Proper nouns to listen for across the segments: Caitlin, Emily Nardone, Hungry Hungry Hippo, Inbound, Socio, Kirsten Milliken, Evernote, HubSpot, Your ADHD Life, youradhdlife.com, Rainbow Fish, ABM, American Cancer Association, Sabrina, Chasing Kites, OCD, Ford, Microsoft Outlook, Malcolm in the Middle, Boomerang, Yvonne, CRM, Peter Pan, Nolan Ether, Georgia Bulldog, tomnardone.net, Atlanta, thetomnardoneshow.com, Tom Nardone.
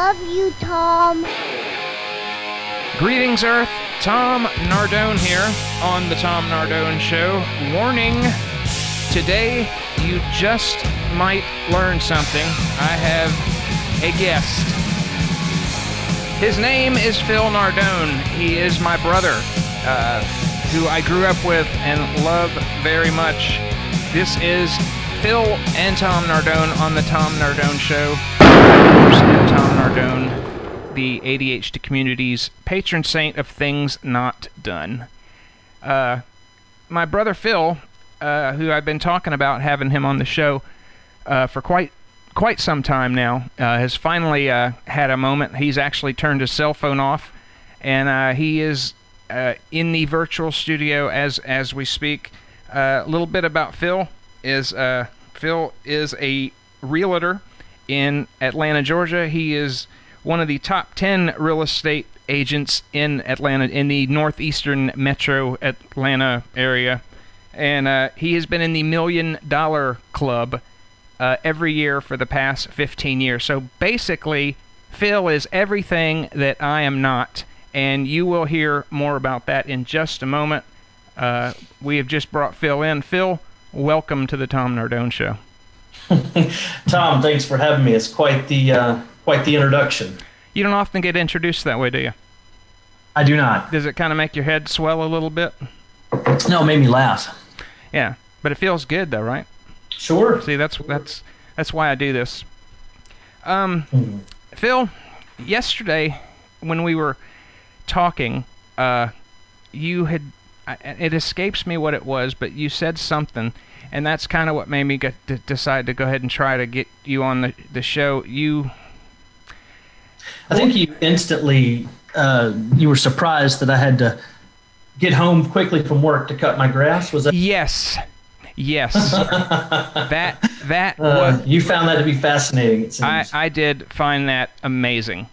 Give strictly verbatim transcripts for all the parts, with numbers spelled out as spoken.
Love you, Tom. Greetings, Earth. Tom Nardone here on The Tom Nardone Show. Warning, today you just might learn something. I have a guest. His name is Phil Nardone. He is my brother, uh, who I grew up with and love very much. This is Phil and Tom Nardone on The Tom Nardone Show. Tom Nardone, the A D H D community's patron saint of things not done. Uh, my brother Phil, uh, who I've been talking about having him on the show uh, for quite quite some time now, uh, has finally uh, had a moment. He's actually turned his cell phone off, and uh, he is uh, in the virtual studio as as we speak. Uh, a little bit about Phil is uh, Phil is a realtor in Atlanta, Georgia. He is one of the top ten real estate agents in Atlanta, in the northeastern metro Atlanta area. And uh, he has been in the Million Dollar Club uh, every year for the past fifteen years. So basically, Phil is everything that I am not. And you will hear more about that in just a moment. Uh, we have just brought Phil in. Phil, welcome to the Tom Nardone Show. Tom, thanks for having me. It's quite the uh, quite the introduction. You don't often get introduced that way, do you? I do not. Does it kind of make your head swell a little bit? No, it made me laugh. Yeah, but it feels good though, right? Sure. See, that's that's that's why I do this. Um, mm-hmm. Phil, yesterday when we were talking, uh, you had I, it escapes me what it was, but you said something. And that's kind of what made me get to decide to go ahead and try to get you on the, the show. You, I think you instantly uh, you were surprised that I had to get home quickly from work to cut my grass. Was that? Yes, yes. that that uh, was, you found that to be fascinating. It seems. I I did find that amazing.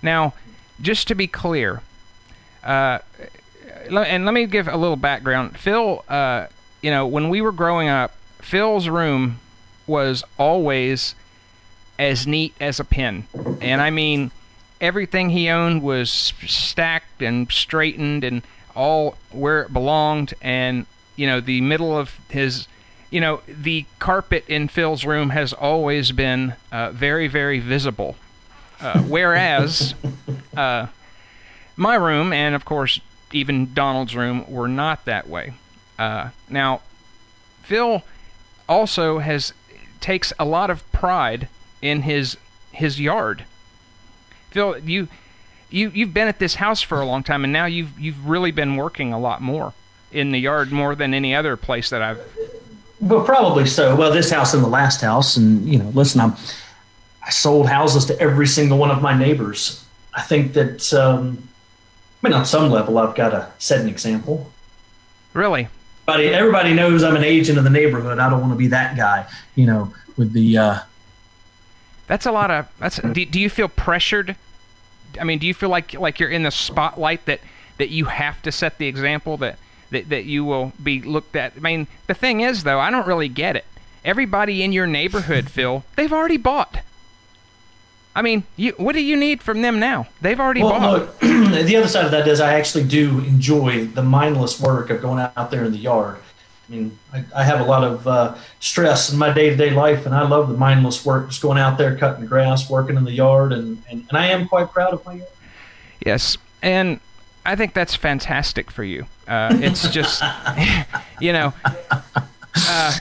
Now, just to be clear, uh, and let me give a little background, Phil. Uh, You know, when we were growing up, Phil's room was always as neat as a pin. And I mean, everything he owned was stacked and straightened and all where it belonged. And, you know, the middle of his, you know, the carpet in Phil's room has always been uh, very, very visible. Uh, whereas uh, my room and, of course, even Donald's room were not that way. Uh, now, Phil also has takes a lot of pride in his his yard. Phil, you you you've been at this house for a long time, and now you've you've really been working a lot more in the yard, more than any other place that I've. Well, probably so. Well, this house and the last house, and you know, listen, I'm I sold houses to every single one of my neighbors. I think that, um, I mean, on some level, I've got to set an example. Really. Everybody, everybody knows I'm an agent of the neighborhood. I don't want to be that guy, you know, with the... Uh... That's a lot of... That's. Do, do you feel pressured? I mean, do you feel like like you're in the spotlight, that, that you have to set the example, that, that, that you will be looked at? I mean, the thing is, though, I don't really get it. Everybody in your neighborhood, Phil, they've already bought. I mean, you, what do you need from them now? They've already well, bought. No, the other side of that is I actually do enjoy the mindless work of going out there in the yard. I mean, I, I have a lot of uh, stress in my day-to-day life, and I love the mindless work, just going out there, cutting grass, working in the yard, and, and, and I am quite proud of my yard. Yes, and I think that's fantastic for you. Uh, it's just, you know... Uh,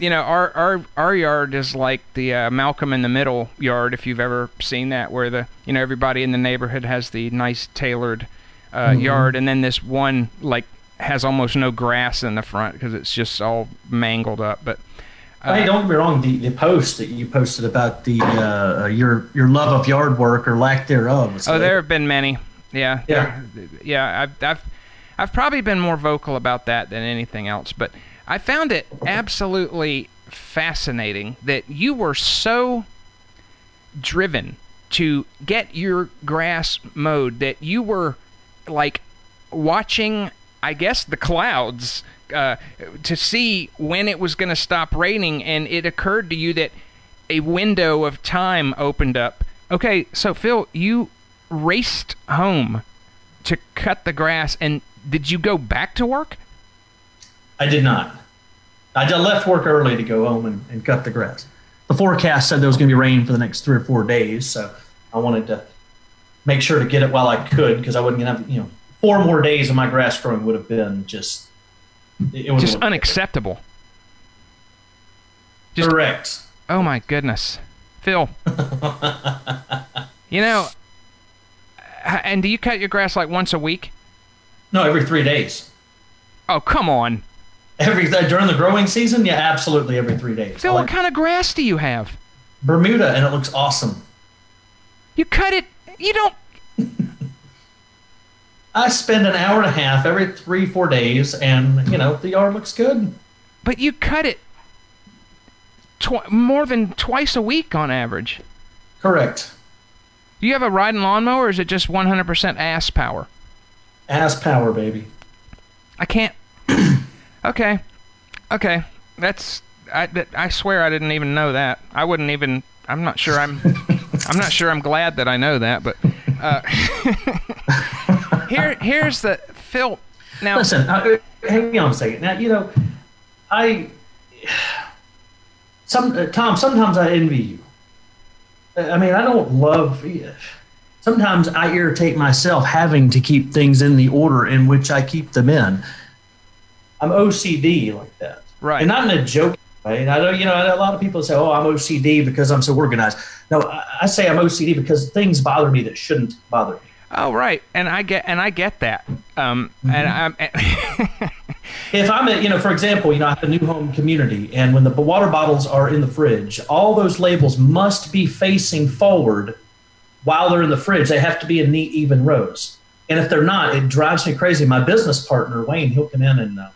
you know, our, our our yard is like the uh, Malcolm in the Middle yard, if you've ever seen that, where the you know everybody in the neighborhood has the nice tailored uh, mm-hmm. yard, and then this one like has almost no grass in the front because it's just all mangled up. But uh, hey, don't get me wrong, the, the post that you posted about the uh, your your love of yard work or lack thereof. So oh, there have been many. Yeah, yeah, there, yeah. I've I've I've probably been more vocal about that than anything else, but. I found it absolutely fascinating that you were so driven to get your grass mowed that you were, like, watching, I guess, the clouds uh, to see when it was going to stop raining, and it occurred to you that a window of time opened up Okay, so Phil, you raced home to cut the grass, and did you go back to work? I did not. I left work early to go home and, and cut the grass. The forecast said there was going to be rain for the next three or four days, so I wanted to make sure to get it while I could, because I wasn't going to have, you know, four more days of my grass growing would have been just... It was just unacceptable. Just, Correct. Oh, my goodness. Phil, you know, and do you cut your grass like once a week? No, every three days. Oh, come on. Every during the growing season, yeah, absolutely every three days. Phil, like, what kind of grass do you have? Bermuda, and it looks awesome. You cut it. You don't. I spend an hour and a half every three, four days, and you know the yard looks good. But you cut it tw- more than twice a week on average. Correct. Do you have a riding lawnmower, or is it just one hundred percent ass power? Ass power, baby. I can't. Okay, okay, that's, I, that, I swear I didn't even know that. I wouldn't even, I'm not sure I'm, I'm not sure I'm glad that I know that, but, uh, here, here's the, Phil, now. Listen, uh, hang on a second. Now, you know, I, some, uh, Tom, sometimes I envy you. I mean, I don't love, sometimes I irritate myself having to keep things in the order in which I keep them in. I'm O C D like that. Right. And not in a joking way. And I know, you know, I know a lot of people say, oh, I'm O C D because I'm so organized. No, I, I say I'm O C D because things bother me that shouldn't bother me. Oh, right. And I get and I get that. Um, mm-hmm. And I'm... And if I'm, at, you know, for example, you know, I have a new home community, and when the water bottles are in the fridge, all those labels must be facing forward while they're in the fridge. They have to be in neat, even rows. And if they're not, it drives me crazy. My business partner, Wayne, he'll come in and... Uh,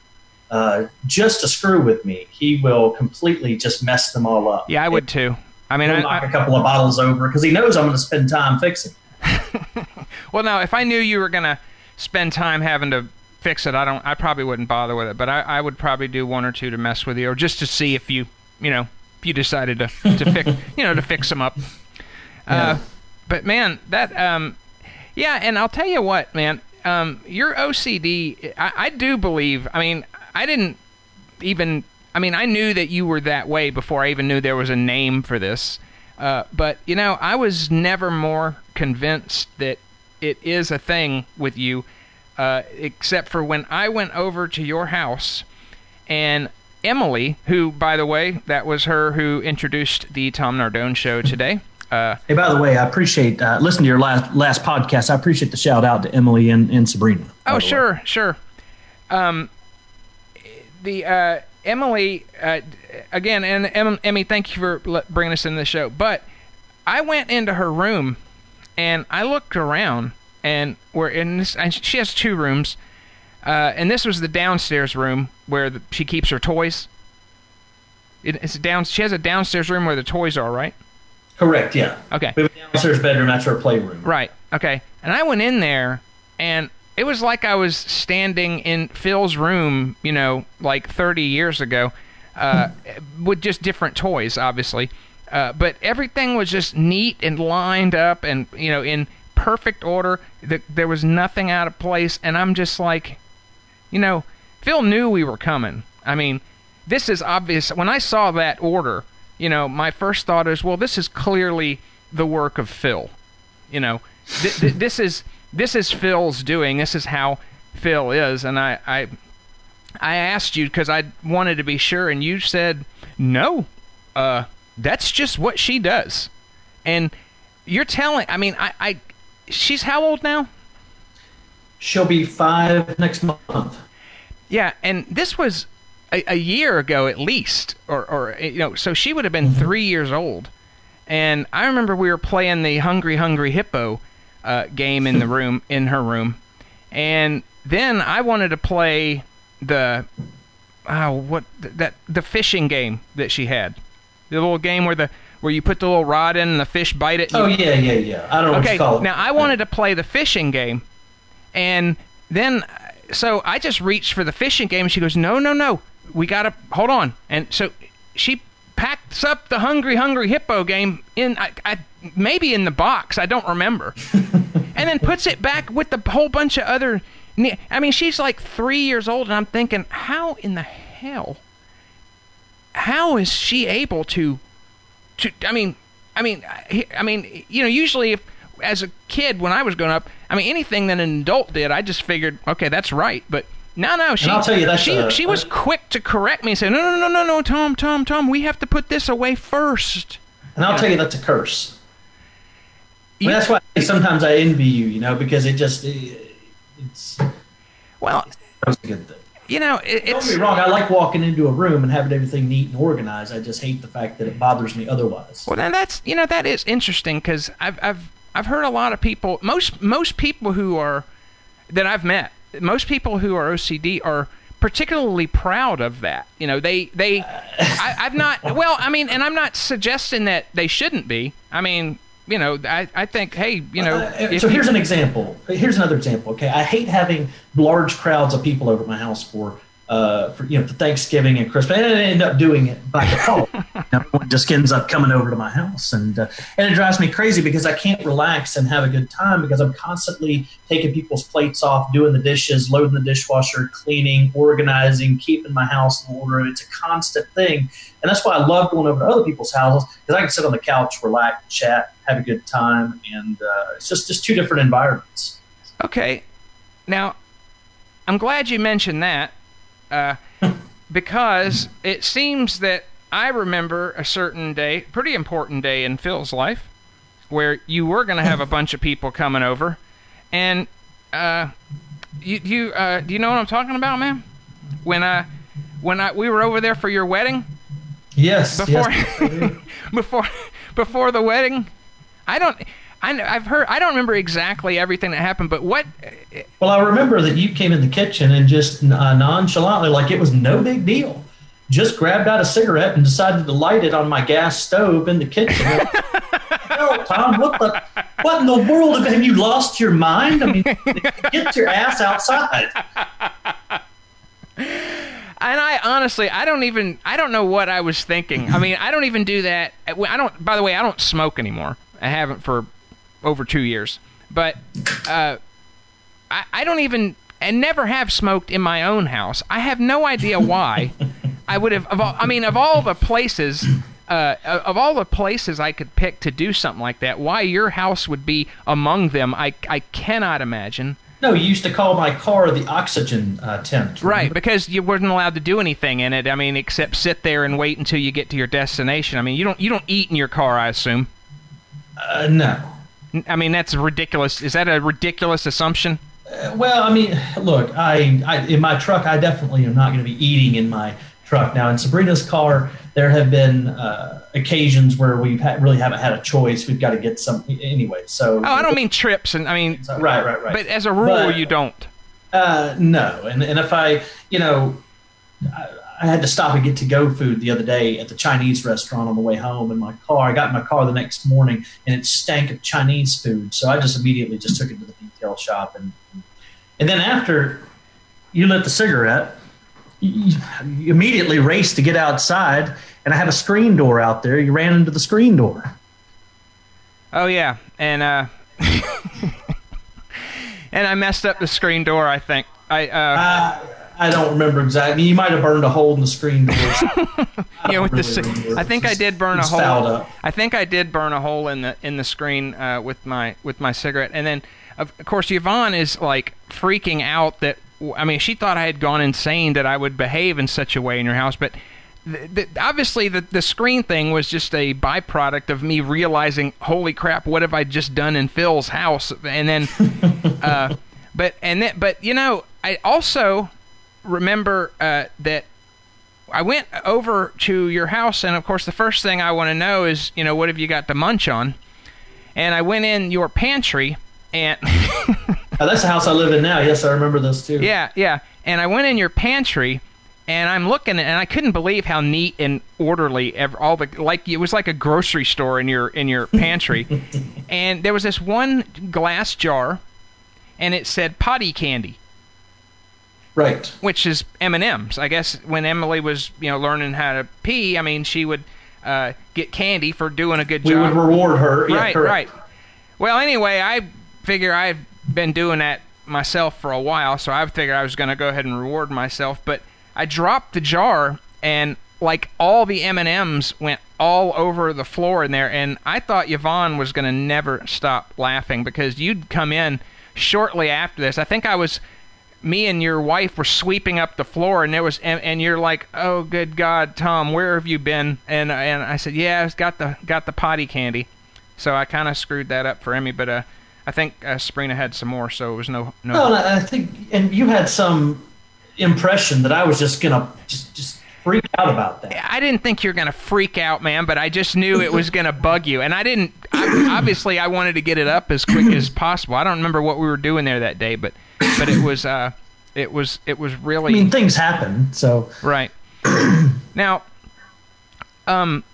Uh, just to screw with me, he will completely just mess them all up. Yeah, I would too. I mean, I'll knock I, a couple of bottles over because he knows I'm going to spend time fixing it. Well, no, if I knew you were going to spend time having to fix it, I don't. I probably wouldn't bother with it, but I, I would probably do one or two to mess with you, or just to see if you, you know, if you decided to to fix, you know, to fix them up. Uh, yeah. But man, that, um, yeah, and I'll tell you what, man, um, your O C D, I, I do believe. I mean. I didn't even, I mean, I knew that you were that way before I even knew there was a name for this. Uh, but, you know, I was never more convinced that it is a thing with you, uh, except for when I went over to your house and Emily, who, by the way, that was her who introduced the Tom Nardone Show today. Uh, hey, by the way, I appreciate, uh, listen to your last last podcast. I appreciate the shout out to Emily and, and Sabrina. Oh, sure, sure. Um The uh, Emily, uh, again, and em- Emmy, thank you for l- bringing us into the show. But I went into her room, and I looked around, and we're in this. And she has two rooms, uh, and this was the downstairs room where the, she keeps her toys. It, it's down. She has a downstairs room where the toys are, right? Correct. Yeah. Okay. We have a downstairs bedroom. That's her playroom. Right. Okay. And I went in there, and. It was like I was standing in Phil's room, you know, like thirty years ago, uh, with just different toys, obviously. Uh, but everything was just neat and lined up and, you know, in perfect order. The, there was nothing out of place. And I'm just like, you know, Phil knew we were coming. I mean, this is obvious. When I saw that order, you know, my first thought is, well, this is clearly the work of Phil. You know, th- th- this is... This is Phil's doing. This is how Phil is. And I I, I asked you because I wanted to be sure, and you said, no, uh, that's just what she does. And you're telling, I mean, I, I she's how old now? She'll be five next month. Yeah, and this was a, a year ago at least, or, or, you know, so she would have been three years old. And I remember we were playing the Hungry Hungry Hippo Uh, game in the room in her room, and then I wanted to play the oh, what that the fishing game that she had, the little game where the where you put the little rod in and the fish bite it. Oh yeah, yeah, yeah. I don't know. Okay, what you call it. Now I wanted to play the fishing game, and then so I just reached for the fishing game. And she goes, no, no, no, we gotta hold on. And so she packs up the Hungry Hungry Hippo game in I, I, maybe in the box. I don't remember. And then puts it back with the whole bunch of other... I mean, she's like three years old, and I'm thinking, how in the hell... How is she able to... to I mean, I mean, I mean, you know, usually if, as a kid when I was growing up, I mean, anything that an adult did, I just figured, okay, that's right, but... No, no, she I'll tell you, that's she, a, she was quick to correct me and say, no, no, no, no, no, Tom, Tom, Tom, we have to put this away first. And I'll tell you, that's a curse. You, I mean, that's why sometimes I envy you, you know, because it just, it, it's, well, it's a good thing. You know, it, it's... Don't be wrong, I like walking into a room and having everything neat and organized. I just hate the fact that it bothers me otherwise. Well, then that's, you know, that is interesting because I've, I've, I've heard a lot of people, most, most people who are, that I've met, most people who are O C D are particularly proud of that. You know, they, they, I, I've not, well, I mean, and I'm not suggesting that they shouldn't be. I mean, you know, I, I think, hey, you know. Uh, so here's you, an example. Here's another example. Okay. I hate having large crowds of people over at my house for, uh, for, you know, for Thanksgiving and Christmas. And I end up doing it by default. Everyone just ends up coming over to my house. And, uh, and it drives me crazy because I can't relax and have a good time because I'm constantly taking people's plates off, doing the dishes, loading the dishwasher, cleaning, organizing, keeping my house in order. It's a constant thing. And that's why I love going over to other people's houses because I can sit on the couch, relax, chat, have a good time. And uh, it's just, just two different environments. Okay. Now, I'm glad you mentioned that. Uh, because it seems that I remember a certain day, pretty important day in Phil's life, where you were going to have a bunch of people coming over, and uh, you, you uh, do you know what I'm talking about, man? When uh, when I we were over there for your wedding. Yes. Before yes. before before the wedding, I don't. I know, I've heard. I don't remember exactly everything that happened, but what? Well, I remember that you came in the kitchen and just uh, nonchalantly, like it was no big deal, just grabbed out a cigarette and decided to light it on my gas stove in the kitchen. No, Tom, what the? What in the world? Have you lost your mind? I mean, get your ass outside. And I honestly, I don't even. I don't know what I was thinking. I mean, I don't even do that. I don't. By the way, I don't smoke anymore. I haven't for over two years, but uh, I, I don't even and never have smoked in my own house. I have no idea why. I would have. Of all, I mean, of all the places, uh, of all the places I could pick to do something like that, why your house would be among them, I I cannot imagine. No, you used to call my car the oxygen uh, tent. Right, because you weren't allowed to do anything in it. I mean, except sit there and wait until you get to your destination. I mean, you don't you don't eat in your car, I assume. Uh, no. I mean, that's ridiculous. Is that a ridiculous assumption? Uh, well, I mean, look, I, I in my truck, I definitely am not going to be eating in my truck. Now, in Sabrina's car, there have been uh, occasions where we ha- really haven't had a choice. We've got to get something anyway. So, oh, I don't mean trips, and I mean right, right, right. But as a rule, but, you don't. Uh, no, and and if I, you know. I, I had to stop and get to-go food the other day at the Chinese restaurant on the way home in my car. I got in my car the next morning, and it stank of Chinese food. So I just immediately just took it to the detail shop. And and then after you lit the cigarette, you, you immediately raced to get outside, and I had a screen door out there. You ran into the screen door. Oh, yeah. And uh, and I messed up the screen door, I think. I uh, uh I don't remember exactly. You might have burned a hole in the screen door. I, yeah, with really the, I think I did burn a hole. Up. I think I did burn a hole in the in the screen uh, with my with my cigarette. And then, of course, Yvonne is like freaking out that I mean, she thought I had gone insane that I would behave in such a way in your house. But th- th- obviously, the the screen thing was just a byproduct of me realizing, holy crap, what have I just done in Phil's house? And then, uh, but and then, but you know, I also. remember uh, that I went over to your house, and of course the first thing I want to know is, you know, what have you got to munch on? And I went in your pantry, and... oh, that's the house I live in now. Yes, I remember those too. Yeah, yeah. And I went in your pantry, and I'm looking, and I couldn't believe how neat and orderly ev- all the... like it was like a grocery store in your in your pantry. And there was this one glass jar, and it said potty candy. Right. Which is M and M's. I guess when Emily was, you know, learning how to pee, I mean, she would uh, get candy for doing a good we job. We would reward her. Yeah, right, correct. right. Well, anyway, I figure I've been doing that myself for a while, so I figured I was going to go ahead and reward myself. But I dropped the jar, and like all the M and M's went all over the floor in there, and I thought Yvonne was going to never stop laughing because you'd come in shortly after this. I think I was, me and your wife were sweeping up the floor, and there was, and, and you're like, "Oh, good God, Tom, where have you been?" And and I said, "Yeah, I've got the got the potty candy," so I kind of screwed that up for Emmy, but uh, I think uh, Sabrina had some more, so it was no no. Well, I think, and you had some impression that I was just gonna just just. freak out about that. I didn't think you were going to freak out, man, but I just knew it was going to bug you. And I didn't, I, obviously, I wanted to get it up as quick as possible. I don't remember what we were doing there that day, but but it was, uh, it was, it was really... I mean, things happen, so... Right. Now, um,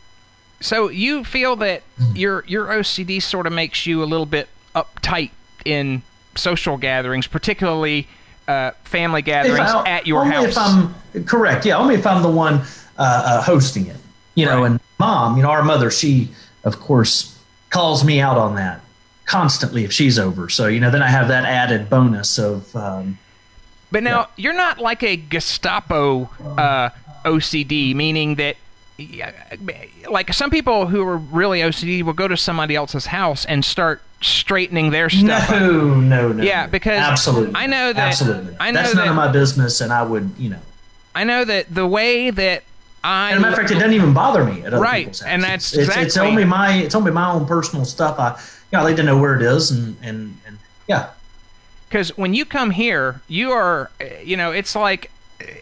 so you feel that your your O C D sort of makes you a little bit uptight in social gatherings, particularly... Uh, family gatherings I, at your only house. If I'm, correct, yeah, only if I'm the one uh, uh, hosting it, you know, right. And mom, you know, our mother, she, of course, calls me out on that constantly if she's over. So, you know, then I have that added bonus of... Um, but now, yeah. You're not like a Gestapo uh, O C D, meaning that, like, some people who are really O C D will go to somebody else's house and start straightening their stuff. No, up. no, no. Yeah, because absolutely, I know that. Absolutely, I know that's that, none of my business, and I would, you know. I know that the way that I, as a matter of fact, it doesn't even bother me at other right, people's houses. And that's it's, exactly. It's only my it's only my own personal stuff. I, you know, I like to know where it is, and and, and yeah. Because when you come here, you are, you know, it's like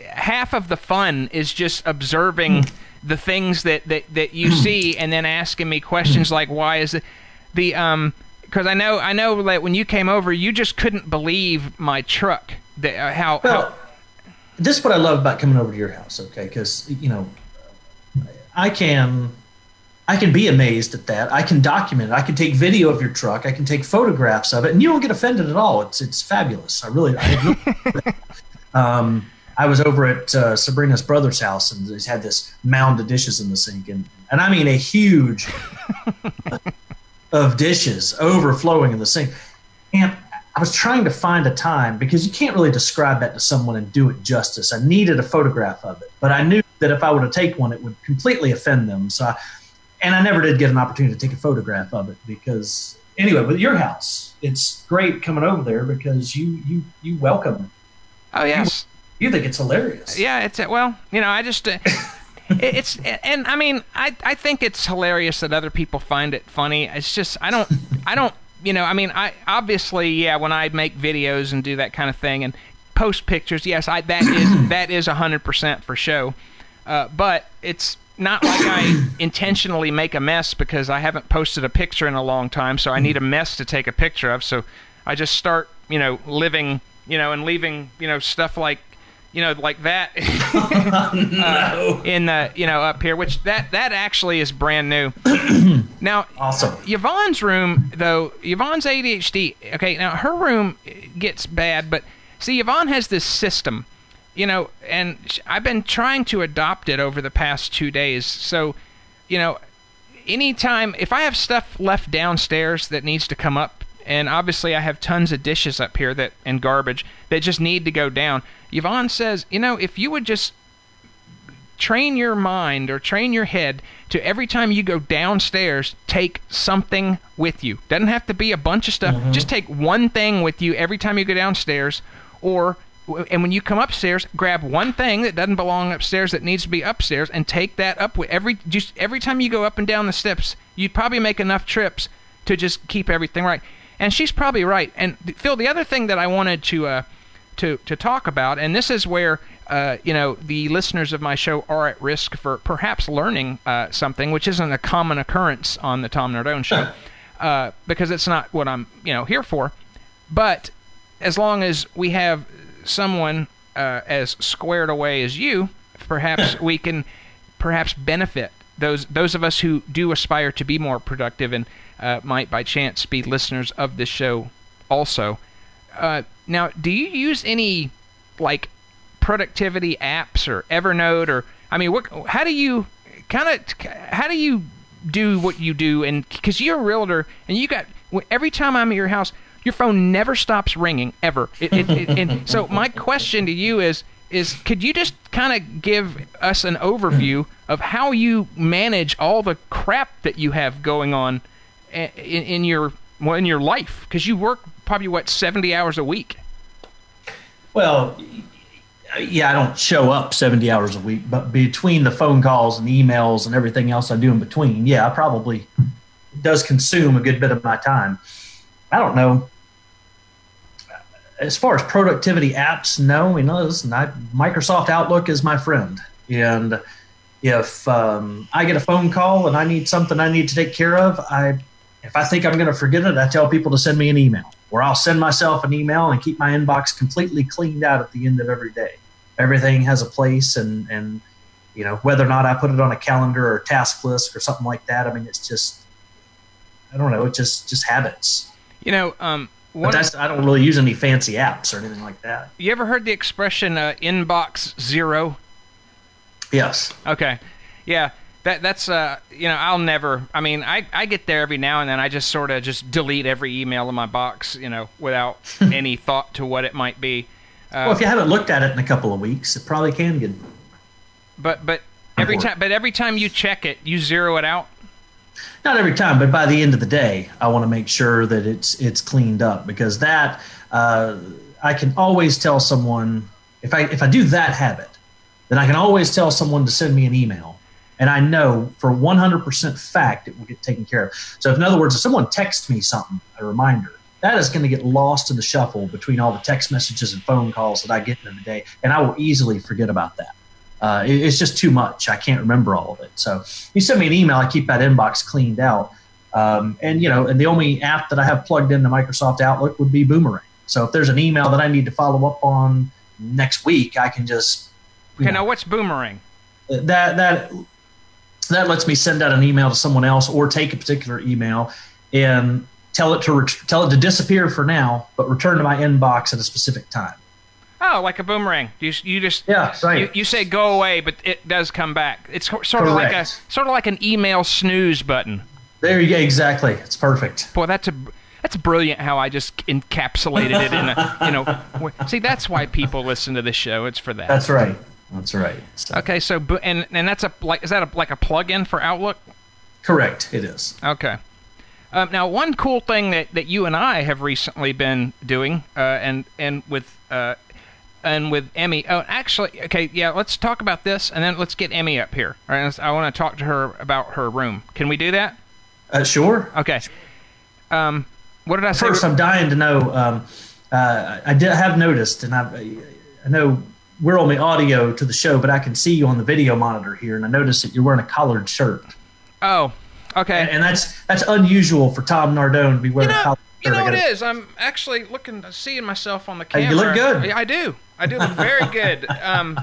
half of the fun is just observing the things that that that you see, and then asking me questions like, why is it the um. Because I know, I know that when you came over, you just couldn't believe my truck. That, uh, how, well, how... this is what I love about coming over to your house, okay? Because you know, I can, I can be amazed at that. I can document it. I can take video of your truck. I can take photographs of it, and you don't get offended at all. It's it's fabulous. I really, I, um, I was over at uh, Sabrina's brother's house, and they had this mound of dishes in the sink, and and I mean a huge. of dishes overflowing in the sink. And I was trying to find a time, because you can't really describe that to someone and do it justice. I needed a photograph of it, but I knew that if I were to take one, it would completely offend them. So, I, and I never did get an opportunity to take a photograph of it because anyway, with your house, it's great coming over there because you, you, you welcome. Oh yes. You, you think it's hilarious. Yeah. It's well, you know, I just, uh, it's and I mean I, I think it's hilarious that other people find it funny. It's just I don't I don't you know I mean I obviously yeah when I make videos and do that kind of thing and post pictures yes I that is that is one hundred percent for show, uh, but it's not like I intentionally make a mess because I haven't posted a picture in a long time, so I need a mess to take a picture of, so I just start you know living you know and leaving you know stuff like. You know, like that uh, no. in the, you know, up here, which that, that actually is brand new. Now, awesome. Yvonne's room, though, Yvonne's A D H D, okay, now her room gets bad, but see, Yvonne has this system, you know, and I've been trying to adopt it over the past two days. So, you know, anytime, if I have stuff left downstairs that needs to come up, and obviously I have tons of dishes up here that and garbage that just need to go down. Yvonne says, you know, if you would just train your mind or train your head to every time you go downstairs, take something with you. Doesn't have to be a bunch of stuff. Mm-hmm. Just take one thing with you every time you go downstairs. Or, and when you come upstairs, grab one thing that doesn't belong upstairs that needs to be upstairs and take that up with every, just every time you go up and down the steps, you'd probably make enough trips to just keep everything right. And she's probably right. And Phil, the other thing that I wanted to uh, to to talk about, and this is where uh, you know the listeners of my show are at risk for perhaps learning uh, something, which isn't a common occurrence on the Tom Nardone Show, uh, because it's not what I'm you know here for. But as long as we have someone uh, as squared away as you, perhaps we can perhaps benefit those those of us who do aspire to be more productive and. Uh, might by chance be listeners of this show also. Uh, now, do you use any like productivity apps or Evernote or I mean, what, how do you kind of, how do you do what you do? And because you're a realtor, and you got, every time I'm at your house, your phone never stops ringing, ever. It, it, it, and so my question to you is, is could you just kind of give us an overview of how you manage all the crap that you have going on in, in your well, in your life? Because you work probably, what, seventy hours a week? Well, yeah, I don't show up seventy hours a week, but between the phone calls and the emails and everything else I do in between, yeah, I probably it does consume a good bit of my time. I don't know. As far as productivity apps, no, you know, listen, I, Microsoft Outlook is my friend. And if um, I get a phone call and I need something I need to take care of, I if I think I'm going to forget it, I tell people to send me an email, or I'll send myself an email and keep my inbox completely cleaned out at the end of every day. Everything has a place, and, and you know, whether or not I put it on a calendar or a task list or something like that, I mean, it's just, I don't know, it's just, just habits. You know, um, But that's, I don't really use any fancy apps or anything like that. You ever heard the expression uh, inbox zero? Yes. Okay. Yeah. That That's, uh, you know, I'll never, I mean, I, I get there every now and then. I just sort of just delete every email in my box, you know, without any thought to what it might be. Uh, well, if you haven't looked at it in a couple of weeks, it probably can get. But but every time, but every time you check it, you zero it out? Not every time, but by the end of the day, I want to make sure that it's it's cleaned up, because that uh, I can always tell someone, if I if I do that habit, then I can always tell someone to send me an email, and I know for one hundred percent fact it will get taken care of. So if, in other words, if someone texts me something, a reminder, that is going to get lost in the shuffle between all the text messages and phone calls that I get in the day, and I will easily forget about that. Uh, it, it's just too much. I can't remember all of it. So you send me an email, I keep that inbox cleaned out. Um, and, you know, and the only app that I have plugged into Microsoft Outlook would be Boomerang. So if there's an email that I need to follow up on next week, I can just... Okay, know, now what's Boomerang? That, that, that lets me send out an email to someone else, or take a particular email and tell it to ret- tell it to disappear for now, but return to my inbox at a specific time. Oh, like a boomerang. You, you just yeah, right. you, you say go away, but it does come back. It's sort Correct. of like a sort of like an email snooze button. There you go. Exactly. It's perfect. Boy, that's a that's brilliant. How I just encapsulated it in a you know. See, that's why people listen to this show. It's for that. That's right. That's right. So. Okay. So and and that's a like is that a, like a plug-in for Outlook? Correct. It is. Okay. Um, now, one cool thing that, that you and I have recently been doing, uh, and and with. Uh, And with Emmy, oh, actually, okay, yeah, let's talk about this, and then let's get Emmy up here. All right, I want to talk to her about her room. Can we do that? Uh, sure. Okay. Um, what did I say? First, I'm dying to know. Um, uh, I did have noticed, and I, I know we're only audio to the show, but I can see you on the video monitor here, and I noticed that you're wearing a collared shirt. Oh, okay. And, and that's that's unusual for Tom Nardone to be wearing you know, a collared shirt. You know what it is? I'm actually looking, seeing myself on the camera. You look good. I, I do. I do look very good. Um,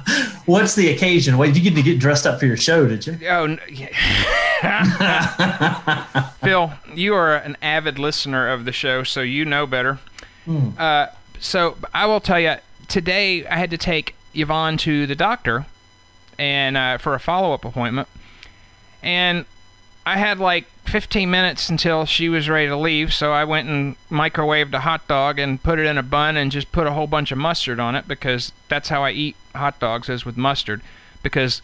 What's the occasion? Well, you get to get dressed up for your show, did you? Oh, no, yeah. Phil, you are an avid listener of the show, so you know better. Mm. Uh, so I will tell you, today I had to take Yvonne to the doctor and uh, for a follow-up appointment, and I had like fifteen minutes until she was ready to leave, so I went and microwaved a hot dog and put it in a bun and just put a whole bunch of mustard on it, because that's how I eat hot dogs, is with mustard, because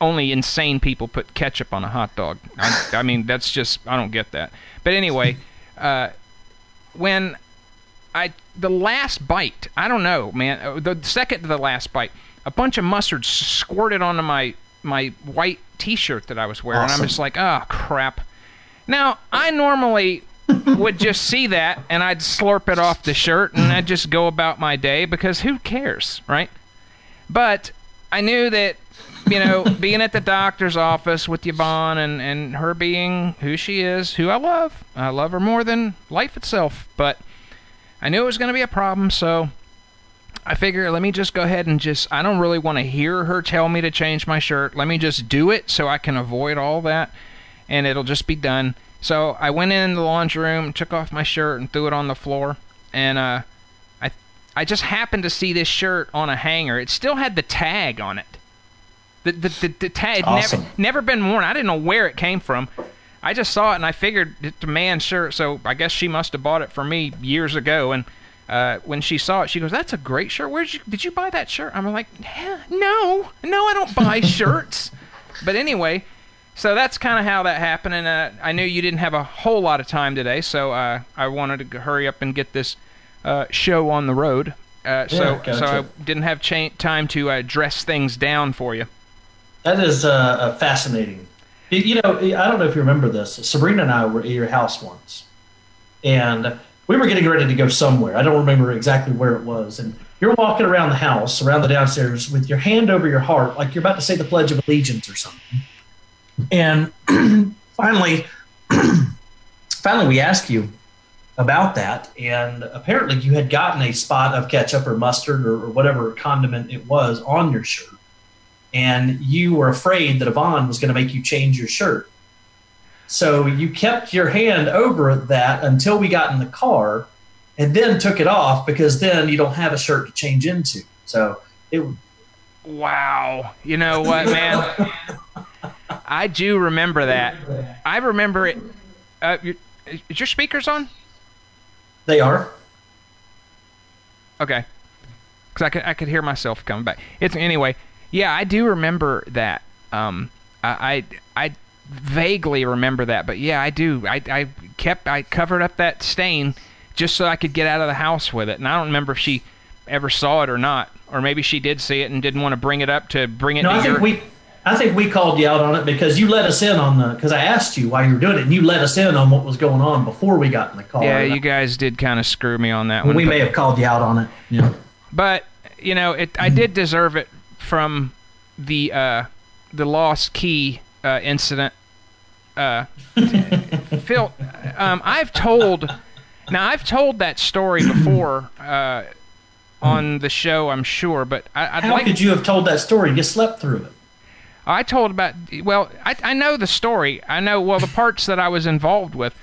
only insane people put ketchup on a hot dog. I, I mean, that's just, I don't get that. But anyway, uh, when I, the last bite, I don't know, man, the second to the last bite, a bunch of mustard squirted onto my, my white t-shirt that I was wearing. Awesome. And I'm just like, oh, crap. Now, I normally would just see that, and I'd slurp it off the shirt, and I'd just go about my day, because who cares, right? But I knew that, you know, being at the doctor's office with Yvonne and, and her being who she is, who I love. I love her more than life itself, but I knew it was going to be a problem, so I figured, let me just go ahead and just, I don't really want to hear her tell me to change my shirt. Let me just do it so I can avoid all that. And it'll just be done. So I went in the laundry room, took off my shirt, and threw it on the floor. And uh, I I just happened to see this shirt on a hanger. It still had the tag on it. The the, the, the tag awesome. never never been worn. I didn't know where it came from. I just saw it and I figured, man, sure. So I guess she must have bought it for me years ago. And uh, when she saw it, she goes, "That's a great shirt. Where did you did you buy that shirt?" I'm like, yeah, "No, no, I don't buy shirts." But anyway, so that's kind of how that happened. And uh, I knew you didn't have a whole lot of time today, so uh, I wanted to hurry up and get this uh, show on the road. Uh, so, yeah, so I didn't have cha- time to uh, dress things down for you. That is uh, fascinating. You know, I don't know if you remember this. Sabrina and I were at your house once, and we were getting ready to go somewhere. I don't remember exactly where it was. And you're walking around the house, around the downstairs, with your hand over your heart, like you're about to say the Pledge of Allegiance or something. And finally, finally, we asked you about that, and apparently you had gotten a spot of ketchup or mustard or, or whatever condiment it was on your shirt, and you were afraid that Yvonne was going to make you change your shirt. So you kept your hand over that until we got in the car, and then took it off because then you don't have a shirt to change into. So it. Wow, you know what, man? I do remember that. I remember it. Uh, is your speakers on? They are. Okay. Because I could, I could hear myself coming back. It's anyway, yeah, I do remember that. Um, I, I, I vaguely remember that, but yeah, I do. I, I kept, I covered up that stain just so I could get out of the house with it. And I don't remember if she ever saw it or not, or maybe she did see it and didn't want to bring it up to bring it. No, to I think your... we, I think we called you out on it because you let us in on the, because I asked you why you were doing it, and you let us in on what was going on before we got in the car. Yeah, you guys did kind of screw me on that one. We but, may have called you out on it. Yeah. But, you know, it, I did deserve it from the uh, the lost key uh, incident. Uh, Phil, um, I've told, now I've told that story before uh, on the show, I'm sure, but I, I'd How like... How could you have told that story? You slept through it. I told about, well, I, I know the story. I know, well, the parts that I was involved with.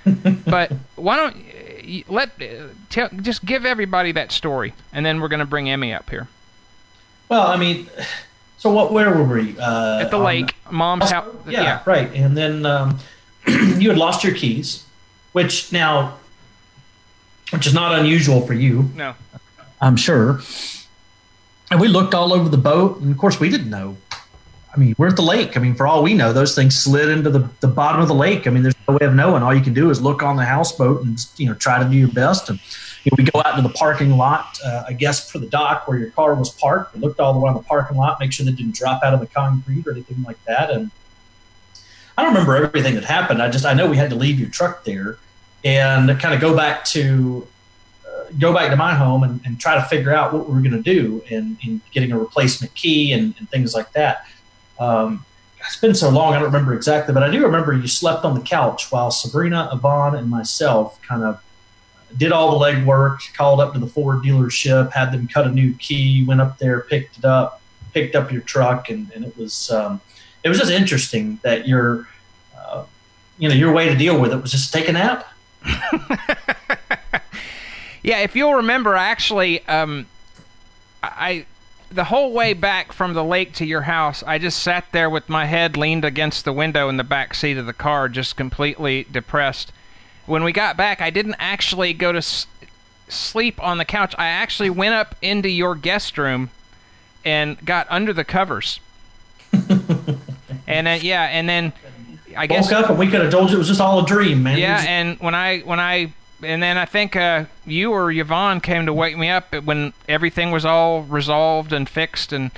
But why don't you let, tell, just give everybody that story, and then we're going to bring Emmy up here. Well, I mean, so what? Where were we? Uh, At the lake, the, mom's house. Yeah, yeah, right. And then um, you had lost your keys, which now, which is not unusual for you. No. I'm sure. And we looked all over the boat, and of course we didn't know. I mean, we're at the lake. I mean, for all we know, those things slid into the, the bottom of the lake. I mean, there's no way of knowing. All you can do is look on the houseboat and, you know, try to do your best. And you know, we go out into the parking lot, uh, I guess, for the dock where your car was parked. We looked all the way on the parking lot, make sure they didn't drop out of the concrete or anything like that. And I don't remember everything that happened. I just I know we had to leave your truck there and kind of go back to uh, go back to my home and, and try to figure out what we were going to do in, in getting a replacement key and, and things like that. Um, it's been so long, I don't remember exactly, but I do remember you slept on the couch while Sabrina, Yvonne, and myself kind of did all the legwork, called up to the Ford dealership, had them cut a new key, went up there, picked it up, picked up your truck, and, and it was um, it was just interesting that your uh, you know your way to deal with it was just take a nap. Yeah, if you'll remember, actually, um, I. The whole way back from the lake to your house, I just sat there with my head leaned against the window in the back seat of the car, just completely depressed. When we got back, I didn't actually go to s- sleep on the couch. I actually went up into your guest room and got under the covers. and uh, yeah, and then I woke guess woke up and we could have told you it was just all a dream, man. Yeah, and when I when I. And then I think uh, you or Yvonne came to wake me up when everything was all resolved and fixed. And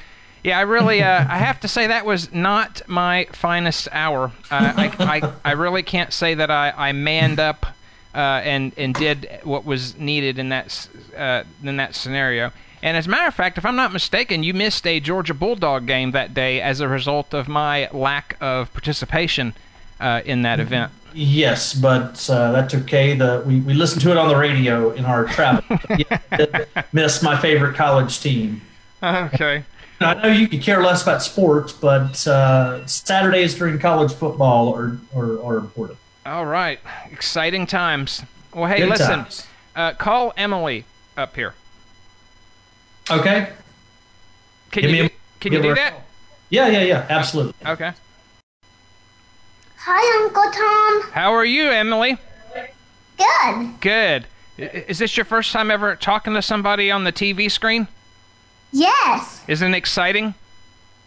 yeah, I really, uh, I have to say that was not my finest hour. Uh, I, I, I really can't say that I, I manned up uh, and and did what was needed in that uh, in that scenario. And as a matter of fact, if I'm not mistaken, you missed a Georgia Bulldog game that day as a result of my lack of participation uh, in that event. Yes, but uh, that's okay. The, we, we listened to it on the radio in our travel. Yeah, I did miss my favorite college team. Okay. Now, I know you could care less about sports, but uh, Saturdays during college football are, are, are important. All right. Exciting times. Well, hey, Good listen, uh, call Emily up here. Okay. Can Give you, do, a, can you do that? Yeah, yeah, yeah, absolutely. Okay. Hi, Uncle Tom. How are you, Emily? Good. Good. Is this your first time ever talking to somebody on the T V screen? Yes. Isn't it exciting?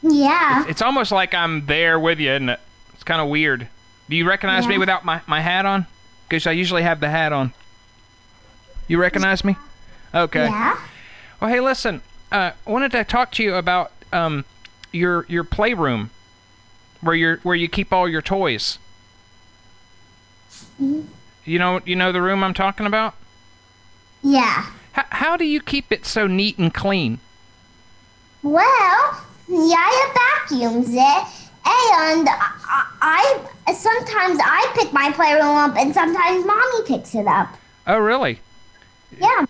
Yeah. It's, it's almost like I'm there with you, isn't it? It's kind of weird. Do you recognize yeah. me without my, my hat on? Because I usually have the hat on. You recognize me? Okay. Yeah. Well, hey, listen. Uh, I wanted to talk to you about um, your your playroom, where you where you keep all your toys. Mm. You know you know the room I'm talking about? Yeah. H- how do you keep it so neat and clean? Well, Yaya vacuums it, and I, I sometimes I pick my playroom up, and sometimes Mommy picks it up. Oh, really? Yeah.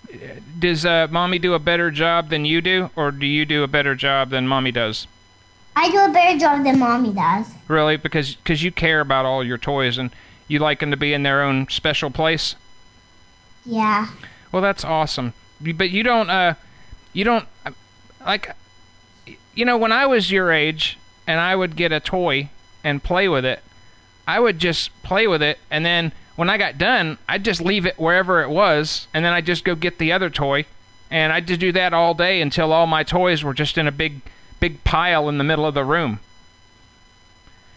Does uh, Mommy do a better job than you do, or do you do a better job than Mommy does? I do a better job than Mommy does. Really? Because 'cause you care about all your toys, and you like them to be in their own special place? Yeah. Well, that's awesome. But you don't, uh, you don't, like, you know, when I was your age, and I would get a toy and play with it, I would just play with it, and then when I got done, I'd just leave it wherever it was, and then I'd just go get the other toy, and I'd just do that all day until all my toys were just in a big, big pile in the middle of the room.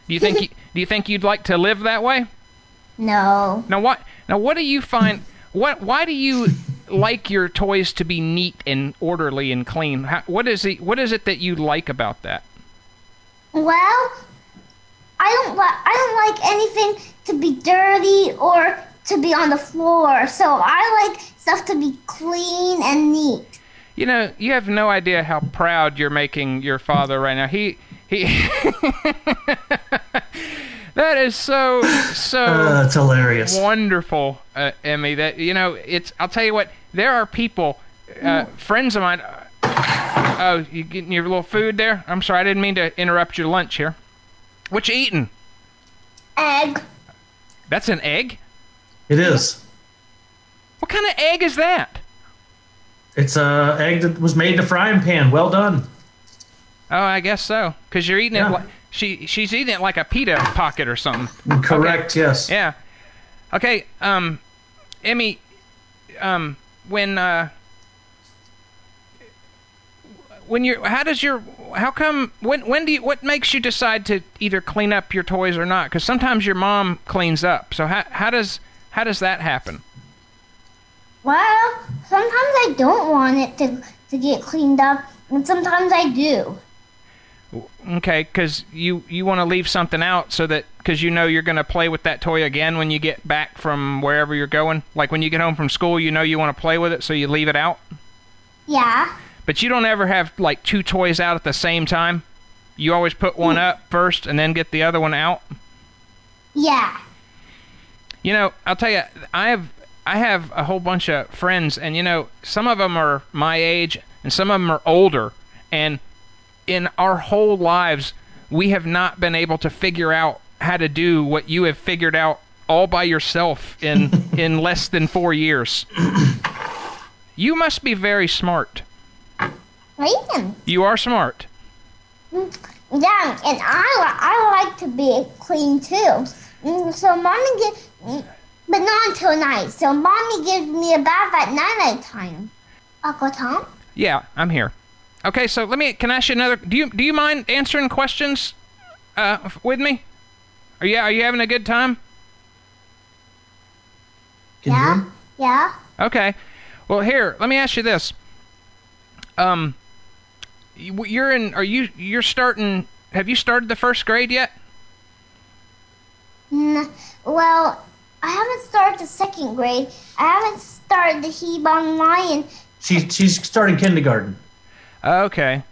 Do you think you, do you think you'd like to live that way? No. Now what? Now what do you find? What? Why do you like your toys to be neat and orderly and clean? How, what is it? What is it that you like about that? Well, I don't like I don't like anything to be dirty or to be on the floor. So I like stuff to be clean and neat. You know, you have no idea how proud you're making your father right now. He he That is so so uh, that's hilarious. Wonderful, uh, Emmy. That you know, it's I'll tell you what, there are people uh, friends of mine uh, Oh, you getting your little food there? I'm sorry, I didn't mean to interrupt your lunch here. What you eating? Egg. That's an egg? It is. What kind of egg is that? It's an egg that was made in a frying pan. Well done. Oh, I guess so. Because you're eating yeah. it like... She, she's eating it like a pita pocket or something. Correct, okay. Yes. Yeah. Okay, um, Emmy, um, when... Uh, When you're, how does your, how come, when, when do you, what makes you decide to either clean up your toys or not? Because sometimes your mom cleans up. So how, how does, how does that happen? Well, sometimes I don't want it to, to get cleaned up, and sometimes I do. Okay, because you, you want to leave something out so that, because you know you're going to play with that toy again when you get back from wherever you're going. Like when you get home from school, you know you want to play with it, so you leave it out? Yeah. But you don't ever have, like, two toys out at the same time? You always put one up first and then get the other one out? Yeah. You know, I'll tell you, I have I have a whole bunch of friends, and, you know, some of them are my age, and some of them are older. And in our whole lives, we have not been able to figure out how to do what you have figured out all by yourself in, in less than four years. You must be very smart. I am. You are smart. Yeah, and I, I like to be clean, too. So Mommy gives, but not until night. So Mommy gives me a bath at night time. Uncle Tom? Yeah, I'm here. Okay, so let me, can I ask you another, do you do you mind answering questions uh, with me? Are you, are you having a good time? Can yeah, you? yeah. Okay, well here, let me ask you this. Um... You're in, are you, you're starting, have you started the first grade yet? Mm, well, I haven't started the second grade. I haven't started the Hebron Lion. She's, she's starting kindergarten. Okay.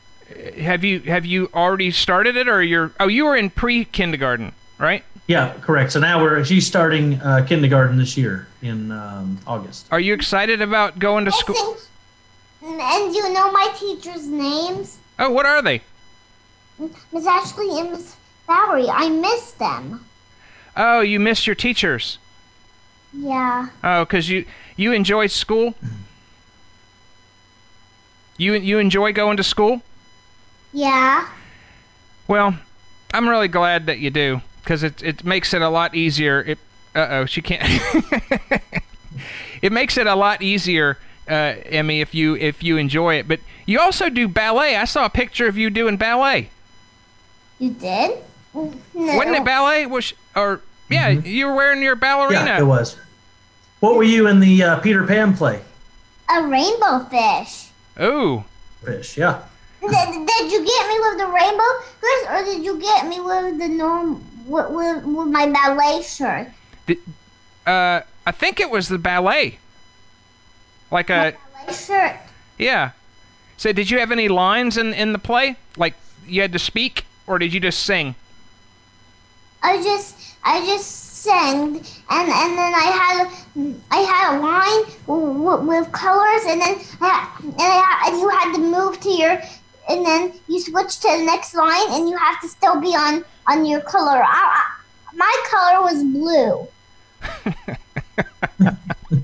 Have you, have you already started it, or you're, oh, you were in pre-kindergarten, right? Yeah, correct. So now we're, she's starting uh, kindergarten this year in um, August. Are you excited about going to I school? Think- And do you know my teachers' names? Oh, what are they? Miss Ashley and Miss Bowery. I miss them. Oh, you miss your teachers? Yeah. Oh, because you, you enjoy school? You you enjoy going to school? Yeah. Well, I'm really glad that you do, because it it makes it a lot easier. It uh-oh, she can't. It makes it a lot easier, uh, Emmy, if you if you enjoy it. But you also do ballet. I saw a picture of you doing ballet. You did? No. Wasn't it ballet? Was she, or yeah, mm-hmm. you were wearing your ballerina. Yeah, it was. What were you in the uh, Peter Pan play? A rainbow fish. Oh. Fish, yeah. Did, did you get me with the rainbow fish, or did you get me with the norm with, with, with my ballet shirt? Did, uh, I think it was the ballet. Like a my ballet shirt. Yeah. So, did you have any lines in, in the play? Like you had to speak, or did you just sing? I just I just. And and then I had I had a line w- with colors, and then I had, and, I had, and you had to move to your, and then you switch to the next line, and you have to still be on on your color. I, I, my color was blue.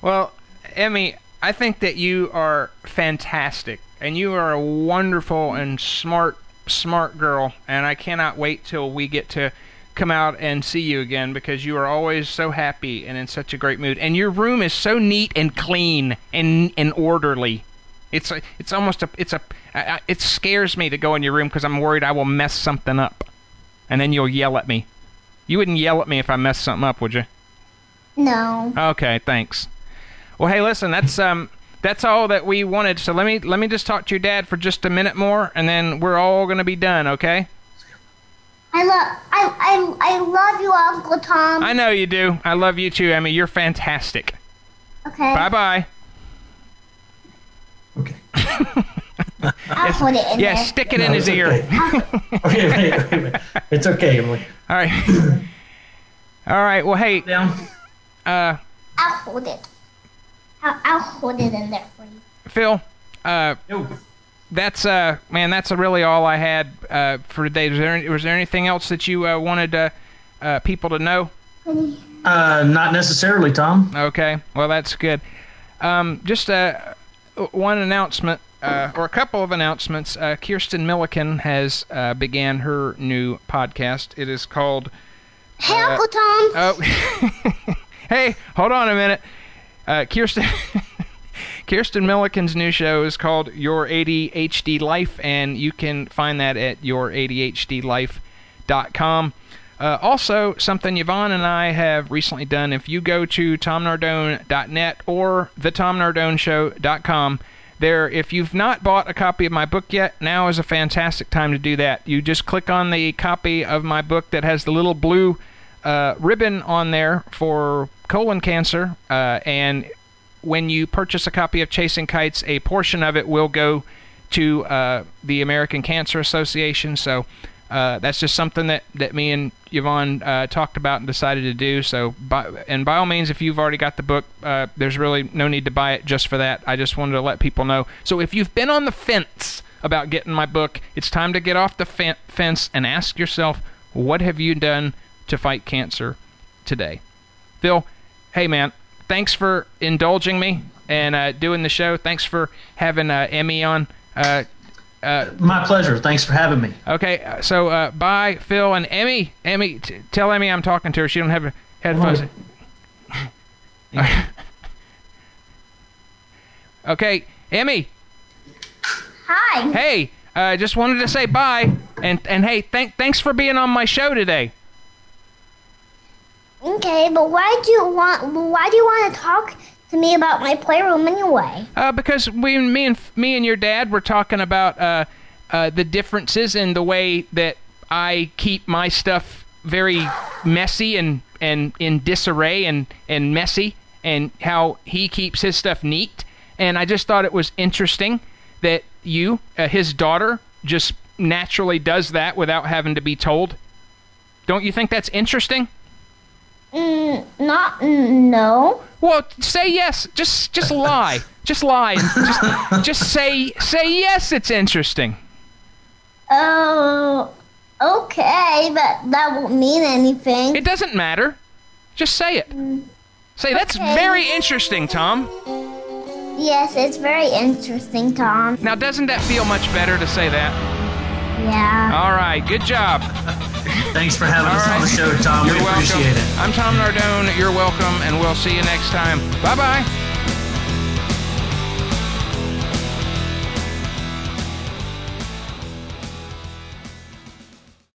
Well, Emmy, I think that you are fantastic, and you are a wonderful and smart smart girl, and I cannot wait till we get to come out and see you again, because you are always so happy and in such a great mood, and your room is so neat and clean and and orderly. It's a, it's almost a it's a I, it scares me to go in your room, because I'm worried I will mess something up, and then you'll yell at me. You wouldn't yell at me if I messed something up, would you? No. Okay, thanks. Well, hey, listen, that's um that's all that we wanted. So let me let me just talk to your dad for just a minute more, and then we're all gonna be done. Okay. I love I, I I love you, Uncle Tom. I know you do. I love you too, Emmy. You're fantastic. Okay. Bye bye. Okay. I'll put it in. Yeah, there. Stick it no, in his okay. ear. okay, wait, wait, wait. It's okay, Emily. All right. All right. Well, hey. Down. Uh. I'll hold it. I'll, I'll hold it in there for you, Phil. Uh. No. That's, uh, man, that's really all I had uh, for today. Was there, was there anything else that you uh, wanted uh, uh, people to know? Uh, not necessarily, Tom. Okay. Well, that's good. Um, just uh, one announcement, uh, or a couple of announcements. Uh, Kirsten Milliken has uh, began her new podcast. It is called... Hey, uh, Uncle Tom! Oh, hey, hold on a minute. Uh, Kirsten... Kirsten Milliken's new show is called Your A D H D Life, and you can find that at your A D H D life dot com. Uh, also, something Yvonne and I have recently done, if you go to tom nardone dot net or the tom nardone show dot com, there, if you've not bought a copy of my book yet, now is a fantastic time to do that. You just click on the copy of my book that has the little blue uh, ribbon on there for colon cancer, uh, and... when you purchase a copy of Chasing Kites, a portion of it will go to uh, the American Cancer Association. So uh, that's just something that, that me and Yvonne uh, talked about and decided to do. So, by, and by all means, if you've already got the book, uh, there's really no need to buy it just for that. I just wanted to let people know. So if you've been on the fence about getting my book, it's time to get off the f- fence and ask yourself, what have you done to fight cancer today? Phil, hey, man. Thanks for indulging me and uh, doing the show. Thanks for having uh, Emmy on. Uh, uh, My pleasure. Thanks for having me. Okay, so uh, bye, Phil and Emmy. Emmy, t- tell Emmy I'm talking to her. She don't have headphones. Right. Okay, Emmy. Hi. Hey, I uh, just wanted to say bye, and and hey, thank thanks for being on my show today. Okay, but why do you want? Why do you want to talk to me about my playroom anyway? Uh, because we, me and me and your dad were talking about uh, uh, the differences in the way that I keep my stuff very messy and, and in disarray and, and messy, and how he keeps his stuff neat. And I just thought it was interesting that you, uh, his daughter, just naturally does that without having to be told. Don't you think that's interesting? Mm, not mm, no. Well, say yes. Just just lie. Just lie. Just just say say yes. It's interesting. Oh, okay, but that won't mean anything. It doesn't matter. Just say it. Mm. Say that's okay. Very interesting, Tom. Yes, it's very interesting, Tom. Now, doesn't that feel much better to say that? Yeah. All right. Good job. Thanks for having All us right. on the show, Tom. You're we welcome. appreciate it. I'm Tom Nardone. You're welcome, and we'll see you next time. Bye-bye.